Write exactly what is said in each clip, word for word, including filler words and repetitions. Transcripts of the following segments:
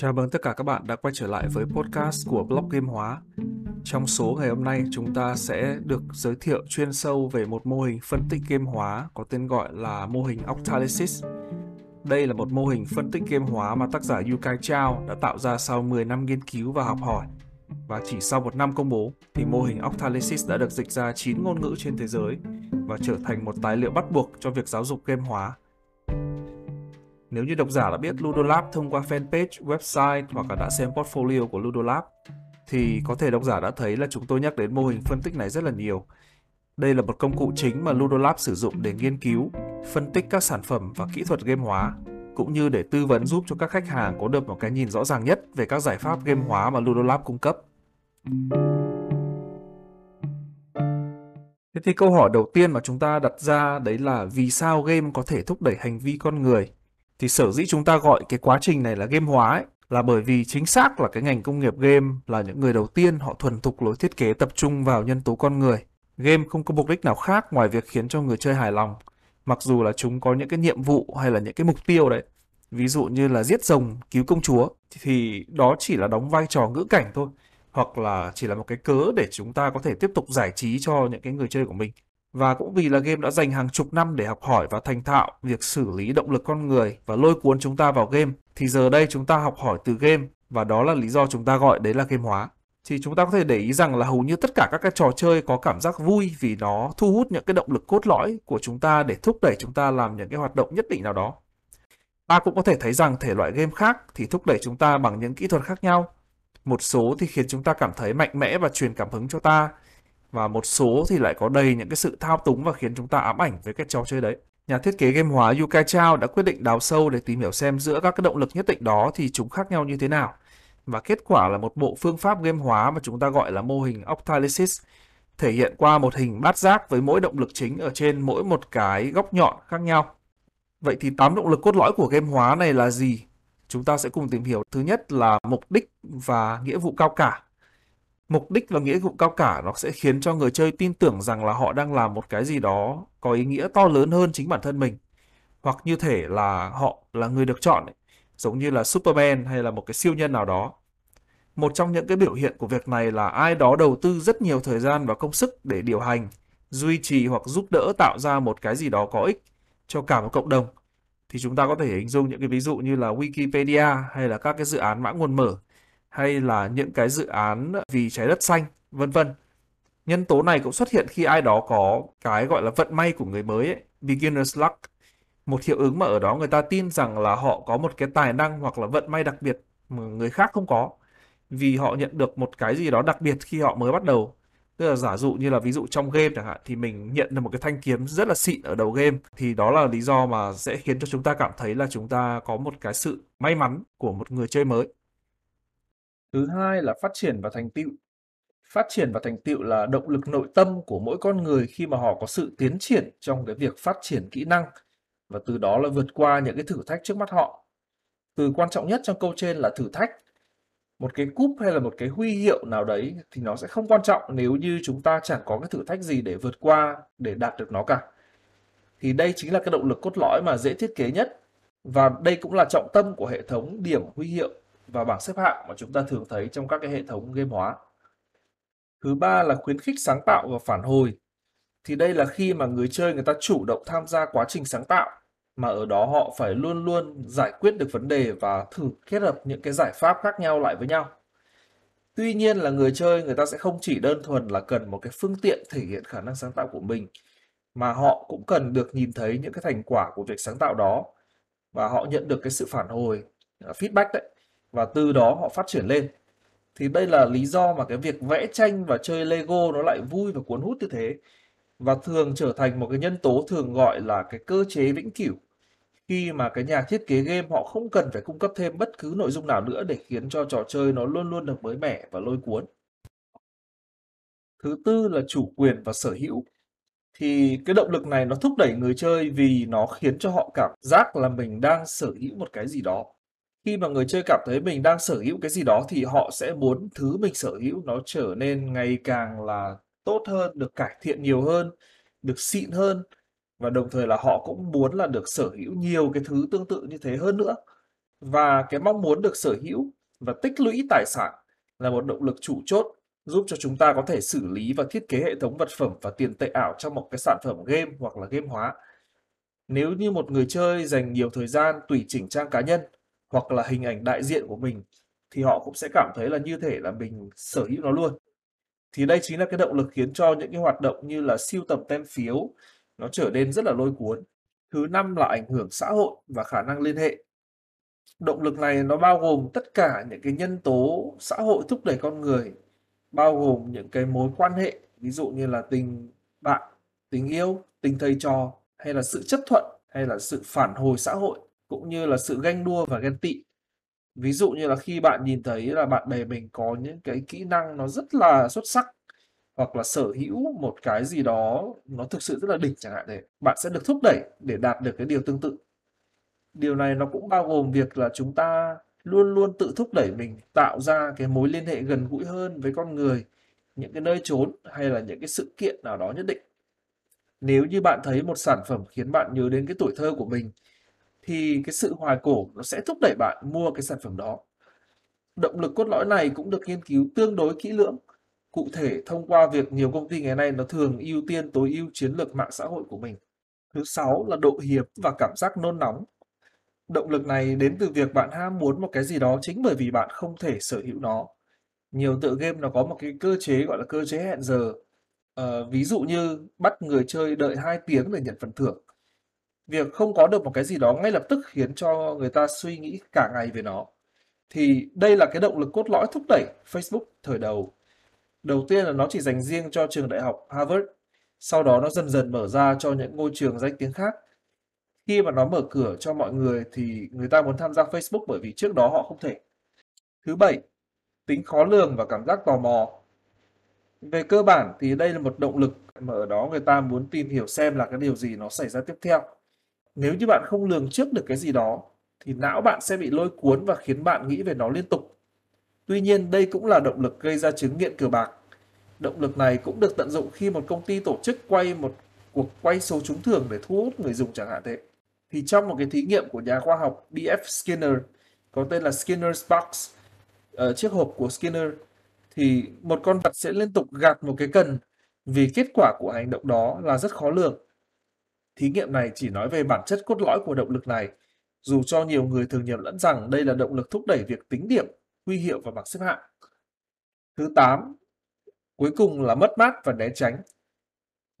Chào mừng tất cả các bạn đã quay trở lại với podcast của Blog Game Hóa. Trong số ngày hôm nay, chúng ta sẽ được giới thiệu chuyên sâu về một mô hình phân tích game hóa có tên gọi là mô hình Octalysis. Đây là một mô hình phân tích game hóa mà tác giả Yu-kai Chou đã tạo ra sau mười năm nghiên cứu và học hỏi. Và chỉ sau một năm công bố, thì mô hình Octalysis đã được dịch ra chín ngôn ngữ trên thế giới và trở thành một tài liệu bắt buộc cho việc giáo dục game hóa. Nếu như độc giả đã biết Ludolab thông qua fanpage, website hoặc là đã xem portfolio của Ludolab, thì có thể độc giả đã thấy là chúng tôi nhắc đến mô hình phân tích này rất là nhiều. Đây là một công cụ chính mà Ludolab sử dụng để nghiên cứu, phân tích các sản phẩm và kỹ thuật game hóa, cũng như để tư vấn giúp cho các khách hàng có được một cái nhìn rõ ràng nhất về các giải pháp game hóa mà Ludolab cung cấp. Thế thì câu hỏi đầu tiên mà chúng ta đặt ra đấy là vì sao game có thể thúc đẩy hành vi con người? Thì sở dĩ chúng ta gọi cái quá trình này là game hóa ấy, là bởi vì chính xác là cái ngành công nghiệp game là những người đầu tiên họ thuần thục lối thiết kế tập trung vào nhân tố con người. Game không có mục đích nào khác ngoài việc khiến cho người chơi hài lòng, mặc dù là chúng có những cái nhiệm vụ hay là những cái mục tiêu đấy. Ví dụ như là giết rồng, cứu công chúa, thì đó chỉ là đóng vai trò ngữ cảnh thôi, hoặc là chỉ là một cái cớ để chúng ta có thể tiếp tục giải trí cho những cái người chơi của mình. Và cũng vì là game đã dành hàng chục năm để học hỏi và thành thạo việc xử lý động lực con người và lôi cuốn chúng ta vào game, thì giờ đây chúng ta học hỏi từ game, và đó là lý do chúng ta gọi đấy là game hóa. Thì chúng ta có thể để ý rằng là hầu như tất cả các cái trò chơi có cảm giác vui vì nó thu hút những cái động lực cốt lõi của chúng ta để thúc đẩy chúng ta làm những cái hoạt động nhất định nào đó. Ta cũng có thể thấy rằng thể loại game khác thì thúc đẩy chúng ta bằng những kỹ thuật khác nhau. Một số thì khiến chúng ta cảm thấy mạnh mẽ và truyền cảm hứng cho ta, và một số thì lại có đầy những cái sự thao túng và khiến chúng ta ám ảnh với cái trò chơi đấy. Nhà thiết kế game hóa Yu-kai Chou đã quyết định đào sâu để tìm hiểu xem giữa các cái động lực nhất định đó thì chúng khác nhau như thế nào. Và kết quả là một bộ phương pháp game hóa mà chúng ta gọi là mô hình Octalysis, thể hiện qua một hình bát giác với mỗi động lực chính ở trên mỗi một cái góc nhọn khác nhau. Vậy thì tám động lực cốt lõi của game hóa này là gì? Chúng ta sẽ cùng tìm hiểu. Thứ nhất là mục đích và nghĩa vụ cao cả. Mục đích và nghĩa vụ cao cả nó sẽ khiến cho người chơi tin tưởng rằng là họ đang làm một cái gì đó có ý nghĩa to lớn hơn chính bản thân mình. Hoặc như thể là họ là người được chọn ấy, giống như là Superman hay là một cái siêu nhân nào đó. Một trong những cái biểu hiện của việc này là ai đó đầu tư rất nhiều thời gian và công sức để điều hành, duy trì hoặc giúp đỡ tạo ra một cái gì đó có ích cho cả một cộng đồng. Thì chúng ta có thể hình dung những cái ví dụ như là Wikipedia hay là các cái dự án mã nguồn mở, hay là những cái dự án vì trái đất xanh, vân vân. Nhân tố này cũng xuất hiện khi ai đó có cái gọi là vận may của người mới ấy, beginner's luck, một hiệu ứng mà ở đó người ta tin rằng là họ có một cái tài năng hoặc là vận may đặc biệt mà người khác không có, vì họ nhận được một cái gì đó đặc biệt khi họ mới bắt đầu. Tức là giả dụ như là ví dụ trong game chẳng hạn, thì mình nhận được một cái thanh kiếm rất là xịn ở đầu game, thì đó là lý do mà sẽ khiến cho chúng ta cảm thấy là chúng ta có một cái sự may mắn của một người chơi mới. Thứ hai là phát triển và thành tựu. Phát triển và thành tựu là động lực nội tâm của mỗi con người khi mà họ có sự tiến triển trong cái việc phát triển kỹ năng, và từ đó là vượt qua những cái thử thách trước mắt họ. Từ quan trọng nhất trong câu trên là thử thách. Một cái cúp hay là một cái huy hiệu nào đấy thì nó sẽ không quan trọng nếu như chúng ta chẳng có cái thử thách gì để vượt qua, để đạt được nó cả. Thì đây chính là cái động lực cốt lõi mà dễ thiết kế nhất, và đây cũng là trọng tâm của hệ thống điểm, huy hiệu và bảng xếp hạng mà chúng ta thường thấy trong các cái hệ thống game hóa. Thứ ba là khuyến khích sáng tạo và phản hồi. Thì đây là khi mà người chơi người ta chủ động tham gia quá trình sáng tạo, mà ở đó họ phải luôn luôn giải quyết được vấn đề và thử kết hợp những cái giải pháp khác nhau lại với nhau. Tuy nhiên là người chơi người ta sẽ không chỉ đơn thuần là cần một cái phương tiện thể hiện khả năng sáng tạo của mình, mà họ cũng cần được nhìn thấy những cái thành quả của việc sáng tạo đó, và họ nhận được cái sự phản hồi, feedback đấy, và từ đó họ phát triển lên. Thì đây là lý do mà cái việc vẽ tranh và chơi Lego nó lại vui và cuốn hút như thế, và thường trở thành một cái nhân tố thường gọi là cái cơ chế vĩnh cửu, khi mà cái nhà thiết kế game họ không cần phải cung cấp thêm bất cứ nội dung nào nữa để khiến cho trò chơi nó luôn luôn được mới mẻ và lôi cuốn. Thứ tư là chủ quyền và sở hữu. Thì cái động lực này nó thúc đẩy người chơi vì nó khiến cho họ cảm giác là mình đang sở hữu một cái gì đó. Khi mà người chơi cảm thấy mình đang sở hữu cái gì đó thì họ sẽ muốn thứ mình sở hữu nó trở nên ngày càng là tốt hơn, được cải thiện nhiều hơn, được xịn hơn, và đồng thời là họ cũng muốn là được sở hữu nhiều cái thứ tương tự như thế hơn nữa. Và cái mong muốn được sở hữu và tích lũy tài sản là một động lực chủ chốt giúp cho chúng ta có thể xử lý và thiết kế hệ thống vật phẩm và tiền tệ ảo trong một cái sản phẩm game hoặc là game hóa. Nếu như một người chơi dành nhiều thời gian tùy chỉnh trang cá nhân hoặc là hình ảnh đại diện của mình thì họ cũng sẽ cảm thấy là như thể là mình sở hữu nó luôn. Thì đây chính là cái động lực khiến cho những cái hoạt động như là sưu tầm tem phiếu nó trở nên rất là lôi cuốn. Thứ năm là ảnh hưởng xã hội và khả năng liên hệ. Động lực này nó bao gồm tất cả những cái nhân tố xã hội thúc đẩy con người, bao gồm những cái mối quan hệ, ví dụ như là tình bạn, tình yêu, tình thầy trò, hay là sự chấp thuận, hay là sự phản hồi xã hội, cũng như là sự ganh đua và ghen tị. Ví dụ như là khi bạn nhìn thấy là bạn bè mình có những cái kỹ năng nó rất là xuất sắc, hoặc là sở hữu một cái gì đó nó thực sự rất là đỉnh chẳng hạn thế, bạn sẽ được thúc đẩy để đạt được cái điều tương tự. Điều này nó cũng bao gồm việc là chúng ta luôn luôn tự thúc đẩy mình tạo ra cái mối liên hệ gần gũi hơn với con người, những cái nơi trốn hay là những cái sự kiện nào đó nhất định. Nếu như bạn thấy một sản phẩm khiến bạn nhớ đến cái tuổi thơ của mình thì cái sự hoài cổ nó sẽ thúc đẩy bạn mua cái sản phẩm đó. Động lực cốt lõi này cũng được nghiên cứu tương đối kỹ lưỡng, cụ thể thông qua việc nhiều công ty ngày nay nó thường ưu tiên tối ưu chiến lược mạng xã hội của mình. Thứ sáu là độ hiếm và cảm giác nôn nóng. Động lực này đến từ việc bạn ham muốn một cái gì đó chính bởi vì bạn không thể sở hữu nó. Nhiều tựa game nó có một cái cơ chế gọi là cơ chế hẹn giờ. Ờ, ví dụ như bắt người chơi đợi hai tiếng để nhận phần thưởng. Việc không có được một cái gì đó ngay lập tức khiến cho người ta suy nghĩ cả ngày về nó. Thì đây là cái động lực cốt lõi thúc đẩy Facebook thời đầu. Đầu tiên là nó chỉ dành riêng cho trường đại học Harvard. Sau đó nó dần dần mở ra cho những ngôi trường danh tiếng khác. Khi mà nó mở cửa cho mọi người thì người ta muốn tham gia Facebook bởi vì trước đó họ không thể. Thứ bảy, tính khó lường và cảm giác tò mò. Về cơ bản thì đây là một động lực mà ở đó người ta muốn tìm hiểu xem là cái điều gì nó xảy ra tiếp theo. Nếu như bạn không lường trước được cái gì đó thì não bạn sẽ bị lôi cuốn và khiến bạn nghĩ về nó liên tục. Tuy nhiên đây cũng là động lực gây ra chứng nghiện cờ bạc. Động lực này cũng được tận dụng khi một công ty tổ chức quay một cuộc quay số trúng thưởng để thu hút người dùng chẳng hạn thế. Thì trong một cái thí nghiệm của nhà khoa học B F Skinner có tên là Skinner's Box, ở chiếc hộp của Skinner, thì một con vật sẽ liên tục gạt một cái cần vì kết quả của hành động đó là rất khó lường. Thí nghiệm này chỉ nói về bản chất cốt lõi của động lực này, dù cho nhiều người thường nhầm lẫn rằng đây là động lực thúc đẩy việc tính điểm, huy hiệu và bảng xếp hạng. Thứ tám, cuối cùng là mất mát và né tránh.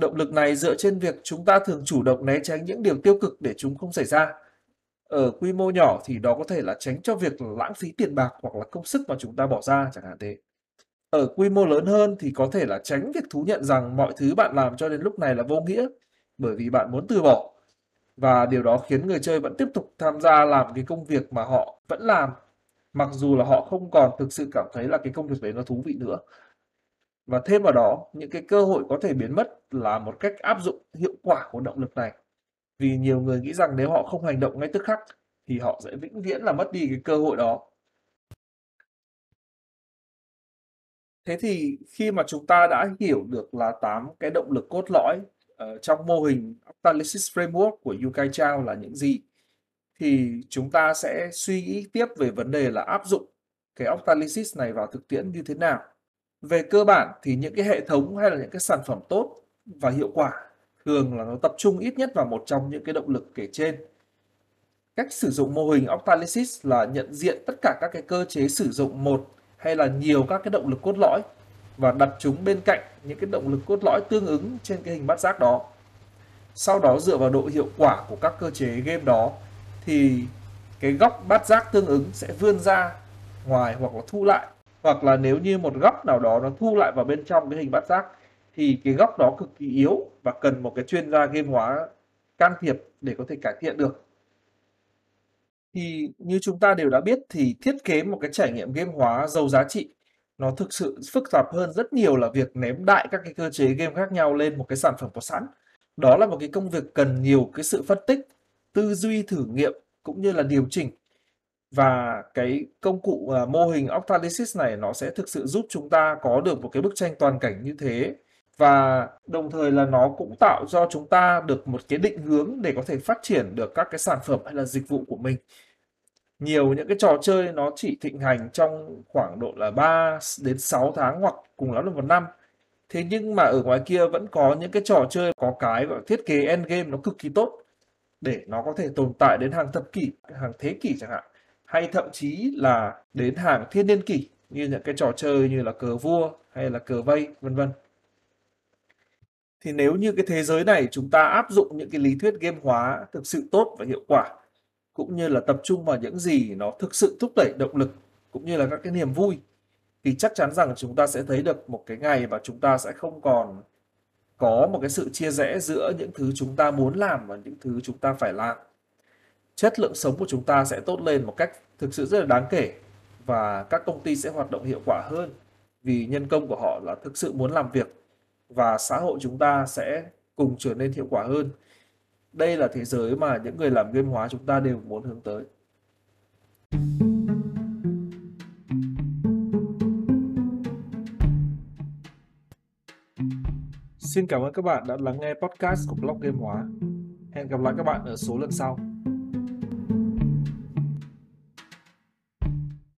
Động lực này dựa trên việc chúng ta thường chủ động né tránh những điều tiêu cực để chúng không xảy ra. Ở quy mô nhỏ thì đó có thể là tránh cho việc lãng phí tiền bạc hoặc là công sức mà chúng ta bỏ ra chẳng hạn thế. Ở quy mô lớn hơn thì có thể là tránh việc thú nhận rằng mọi thứ bạn làm cho đến lúc này là vô nghĩa bởi vì bạn muốn từ bỏ. Và điều đó khiến người chơi vẫn tiếp tục tham gia làm cái công việc mà họ vẫn làm, mặc dù là họ không còn thực sự cảm thấy là cái công việc đấy nó thú vị nữa. Và thêm vào đó, những cái cơ hội có thể biến mất là một cách áp dụng hiệu quả của động lực này. Vì nhiều người nghĩ rằng nếu họ không hành động ngay tức khắc, thì họ sẽ vĩnh viễn là mất đi cái cơ hội đó. Thế thì khi mà chúng ta đã hiểu được là tám cái động lực cốt lõi uh, trong mô hình Octalysis Framework của Yu-kai Chou là những gì, thì chúng ta sẽ suy nghĩ tiếp về vấn đề là áp dụng cái Octalysis này vào thực tiễn như thế nào. Về cơ bản thì những cái hệ thống hay là những cái sản phẩm tốt và hiệu quả thường là nó tập trung ít nhất vào một trong những cái động lực kể trên. Cách sử dụng mô hình Octalysis là nhận diện tất cả các cái cơ chế sử dụng một hay là nhiều các cái động lực cốt lõi và đặt chúng bên cạnh những cái động lực cốt lõi tương ứng trên cái hình bát giác đó. Sau đó dựa vào độ hiệu quả của các cơ chế game đó thì cái góc bát giác tương ứng sẽ vươn ra ngoài hoặc là thu lại. Hoặc là nếu như một góc nào đó nó thu lại vào bên trong cái hình bát giác thì cái góc đó cực kỳ yếu và cần một cái chuyên gia game hóa can thiệp để có thể cải thiện được. Thì như chúng ta đều đã biết thì thiết kế một cái trải nghiệm game hóa giàu giá trị nó thực sự phức tạp hơn rất nhiều là việc ném đại các cái cơ chế game khác nhau lên một cái sản phẩm có sẵn. Đó là một cái công việc cần nhiều cái sự phân tích, tư duy thử nghiệm cũng như là điều chỉnh. Và cái công cụ uh, mô hình Octalysis này nó sẽ thực sự giúp chúng ta có được một cái bức tranh toàn cảnh như thế. Và đồng thời là nó cũng tạo cho chúng ta được một cái định hướng để có thể phát triển được các cái sản phẩm hay là dịch vụ của mình. nhiều những cái trò chơi nó chỉ thịnh hành trong khoảng độ là ba đến sáu tháng hoặc cùng lắm là một năm. Thế nhưng mà ở ngoài kia vẫn có những cái trò chơi có cái gọi thiết kế endgame nó cực kỳ tốt để nó có thể tồn tại đến hàng thập kỷ, hàng thế kỷ chẳng hạn, hay thậm chí là đến hàng thiên niên kỷ, như những cái trò chơi như là cờ vua hay là cờ vây vân vân. Thì nếu như cái thế giới này chúng ta áp dụng những cái lý thuyết game hóa thực sự tốt và hiệu quả, cũng như là tập trung vào những gì nó thực sự thúc đẩy động lực cũng như là các cái niềm vui, thì chắc chắn rằng chúng ta sẽ thấy được một cái ngày mà chúng ta sẽ không còn có một cái sự chia rẽ giữa những thứ chúng ta muốn làm và những thứ chúng ta phải làm. Chất lượng sống của chúng ta sẽ tốt lên một cách thực sự rất là đáng kể, và các công ty sẽ hoạt động hiệu quả hơn vì nhân công của họ là thực sự muốn làm việc, và xã hội chúng ta sẽ cùng trở nên hiệu quả hơn. Đây là thế giới mà những người làm game hóa chúng ta đều muốn hướng tới. Xin cảm ơn các bạn đã lắng nghe podcast của Blog Game Hóa. Hẹn gặp lại các bạn ở số lần sau.